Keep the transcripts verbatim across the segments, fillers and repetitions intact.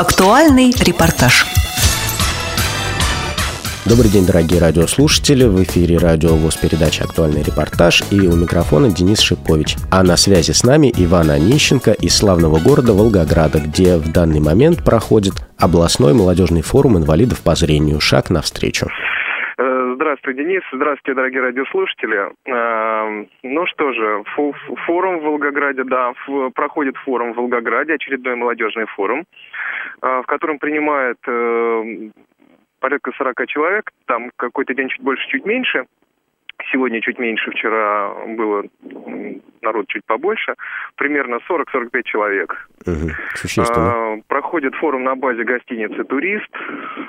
Актуальный репортаж. Добрый день, дорогие радиослушатели. В эфире радио ВОС передача «Актуальный репортаж», и у микрофона Денис Шипович. А на связи с нами Иван Онищенко из славного города Волгограда, где в данный момент проходит областной молодежный форум инвалидов по зрению «Шаг навстречу». Здравствуйте, Денис. Здравствуйте, дорогие радиослушатели. Ну что же, форум в Волгограде, да, проходит форум в Волгограде, очередной молодежный форум, в котором принимает... порядка сорока человек, там какой-то день чуть больше, чуть меньше. Сегодня чуть меньше, вчера было народ чуть побольше. Примерно сорок-сорок пять человек. Угу, существенно. А, проходит форум на базе гостиницы «Турист».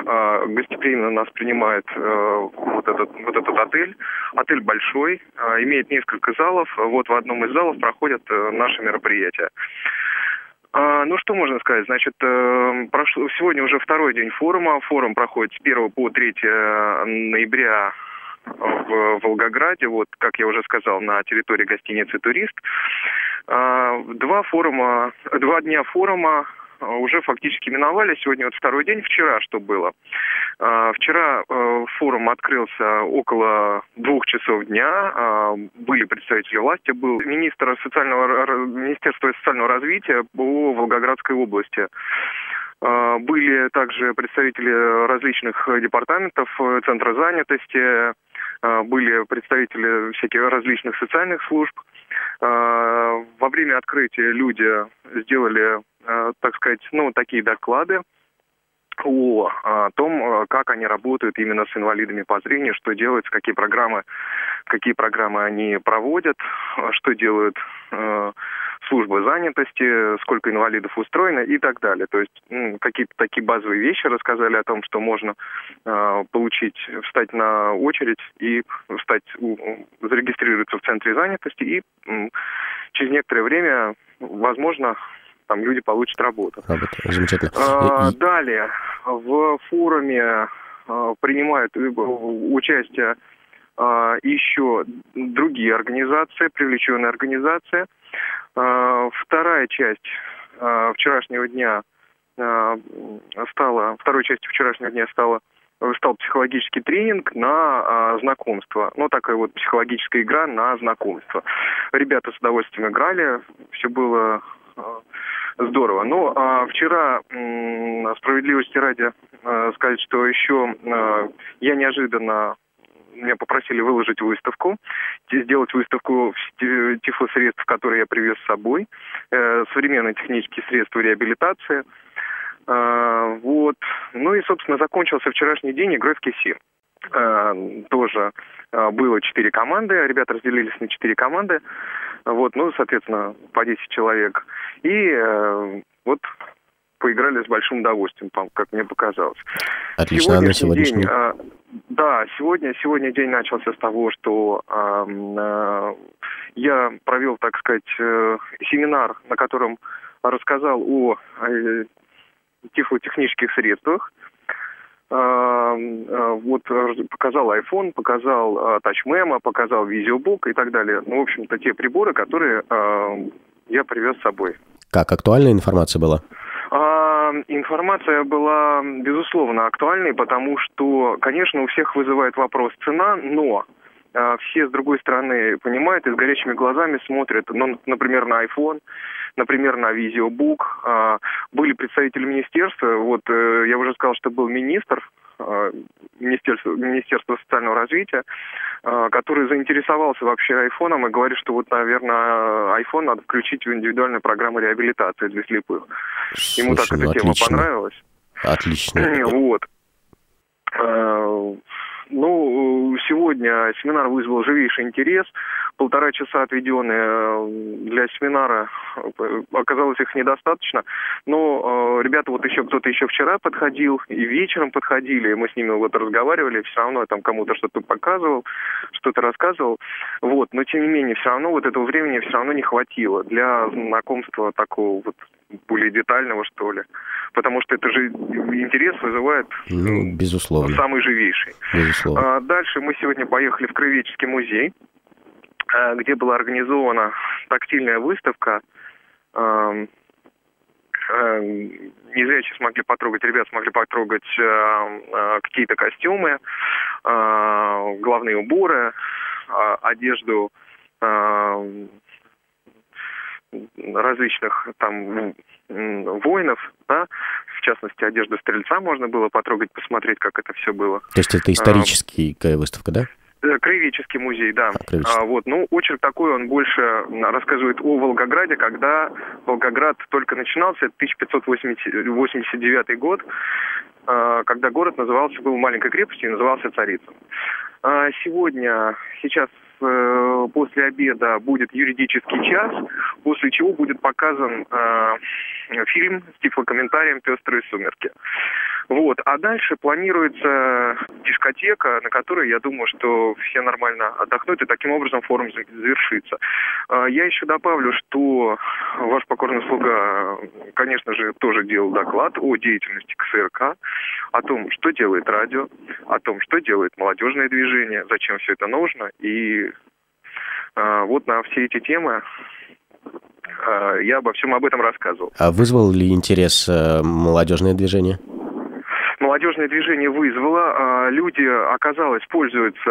А, гостеприимно нас принимает а, вот, этот, вот этот отель. Отель большой, а, имеет несколько залов. Вот в одном из залов проходят а, наши мероприятия. Ну, что можно сказать? Значит, прошло, сегодня уже второй день форума. Форум проходит с первого по третье ноября в Волгограде, вот, как я уже сказал, на территории гостиницы «Турист». Два форума, два дня форума уже фактически миновали. Сегодня вот второй день, вчера что было. Вчера форум открылся около двух часов дня. Были представители власти, был министр социального, Министерства социального развития по Волгоградской области. Были также представители различных департаментов, центра занятости, были представители всяких различных социальных служб. Во время открытия люди сделали, так сказать, ну, такие доклады о, о том, как они работают именно с инвалидами по зрению, что делается, какие программы, какие программы они проводят, что делают э, службы занятости, сколько инвалидов устроено и так далее. То есть ну, какие-то такие базовые вещи рассказали о том, что можно э, получить, встать на очередь и встать, зарегистрироваться в центре занятости, и э, через некоторое время, возможно, там люди получат работу. Работа. Замечательно. А, далее в форуме а, принимают участие а, еще другие организации, привлеченные организации. А, вторая часть а, вчерашнего дня а, стала, второй частью вчерашнего дня стала стал психологический тренинг на а, знакомство. Ну, такая вот психологическая игра на знакомство. Ребята с удовольствием играли, все было здорово. Ну, а вчера, справедливости ради, сказать, что еще я неожиданно, меня попросили выложить выставку, сделать выставку тифлосредств, которые я привез с собой, современные технические средства реабилитации. Вот. Ну и, собственно, закончился вчерашний день игрой в киси. Тоже было четыре команды, ребята разделились на четыре команды. Вот, ну, соответственно, по десять человек. И э, вот поиграли с большим удовольствием, как мне показалось. Отлично, а на сегодняшний день? Э, да, сегодня, сегодня день начался с того, что э, э, я провел, так сказать, э, семинар, на котором рассказал о э, тифлотехнических средствах. Вот показал iPhone, показал TouchMemo, показал VideoBook и так далее. Ну, в общем-то, те приборы, которые э, я привез с собой. Как актуальная информация была? А, информация была, безусловно, актуальной, потому что, конечно, у всех вызывает вопрос цена, но э, все, с другой стороны, понимают и с горячими глазами смотрят, ну, например, на iPhone, например, на VideoBook. Были представители министерства. Вот я уже сказал, что был министр министерства, министерства социального развития, который заинтересовался вообще айфоном и говорит, что вот, наверное, айфон надо включить в индивидуальную программу реабилитации для слепых. Ему Слушай, так ну, эта тема отлично. понравилась. Отлично. Вот. Ну, сегодня семинар вызвал живейший интерес. Полтора часа, отведенные для семинара, оказалось их недостаточно. Но э, ребята, вот еще кто-то еще вчера подходил, и вечером подходили, мы с ними вот разговаривали, все равно я там кому-то что-то показывал, что-то рассказывал. Вот, но тем не менее, все равно вот этого времени все равно не хватило для знакомства такого вот более детального, что ли. Потому что это же интерес вызывает, ну, безусловно, самый живейший. Безусловно. А дальше мы сегодня поехали в Краеведческий музей, где была организована тактильная выставка незрячие смогли потрогать, ребят смогли потрогать э, какие-то костюмы, э, головные уборы, э, одежду э, различных там воинов, да, в частности, одежду стрельца можно было потрогать, посмотреть, как это все было. То есть это историческая а, выставка, да? Краеведческий музей, да. А, а, вот, ну, очерк такой, он больше рассказывает о Волгограде, когда Волгоград только начинался, это тысяча пятьсот восемьдесят девятый год, а, когда город назывался, был маленькой крепостью и назывался Царицын. А, сегодня, сейчас после обеда будет юридический час, после чего будет показан э, фильм с тифлокомментарием «Пёстрые сумерки». Вот. А дальше планируется дискотека, на которой, я думаю, что все нормально отдохнут, и таким образом форум завершится. Э, я еще добавлю, что ваш покорный слуга, конечно же, тоже делал доклад о деятельности КСРК, о том, что делает радио, о том, что делает молодежное движение, зачем все это нужно, и вот на все эти темы я обо всем об этом рассказывал. А вызвал ли интерес молодежное движение? Молодежное движение вызвало. Люди, оказалось, пользуются,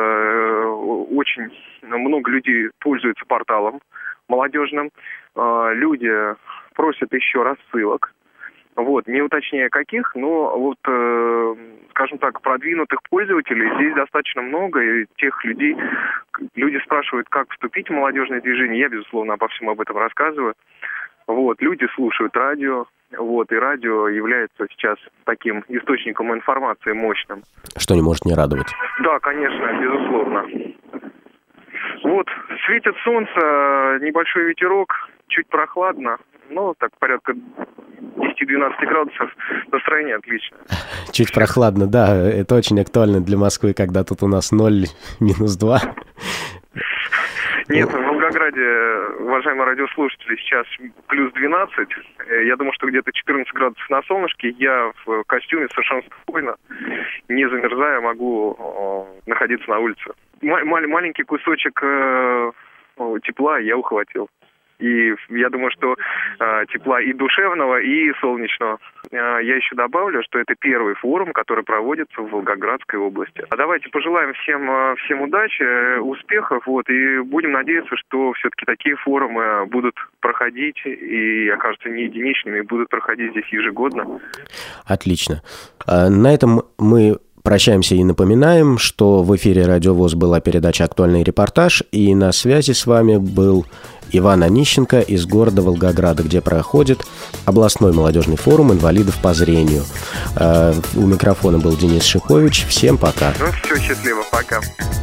очень много людей пользуются порталом молодежным. Люди просят еще раз ссылок. Вот, не уточняя каких, но вот, э, скажем так, продвинутых пользователей здесь достаточно много, и тех людей, люди спрашивают, как вступить в молодежное движение, я, безусловно, обо всем об этом рассказываю. Вот, люди слушают радио, вот, и радио является сейчас таким источником информации мощным. Что не может не радовать. Да, конечно, безусловно. Вот, светит солнце, небольшой ветерок, чуть прохладно, но так порядка десять-двенадцать градусов, настроение отличное. Чуть прохладно, да, это очень актуально для Москвы, когда тут у нас ноль, минус два. Нет, в Волгограде, уважаемые радиослушатели, сейчас плюс двенадцать, я думаю, что где-то четырнадцать градусов на солнышке, я в костюме совершенно спокойно, не замерзая, могу находиться на улице. Маленький кусочек тепла я ухватил. И я думаю, что э, тепла и душевного, и солнечного. Э, я еще добавлю, что это первый форум, который проводится в Волгоградской области. А давайте пожелаем всем, всем удачи, успехов. Вот, и будем надеяться, что все-таки такие форумы будут проходить и окажутся не единичными, будут проходить здесь ежегодно. Отлично. На этом мы прощаемся и напоминаем, что в эфире «Радио ВОС» была передача «Актуальный репортаж», и на связи с вами был Иван Онищенко из города Волгограда, где проходит областной молодежный форум инвалидов по зрению. У микрофона был Денис Шипович. Всем пока. Ну все, счастливо, пока.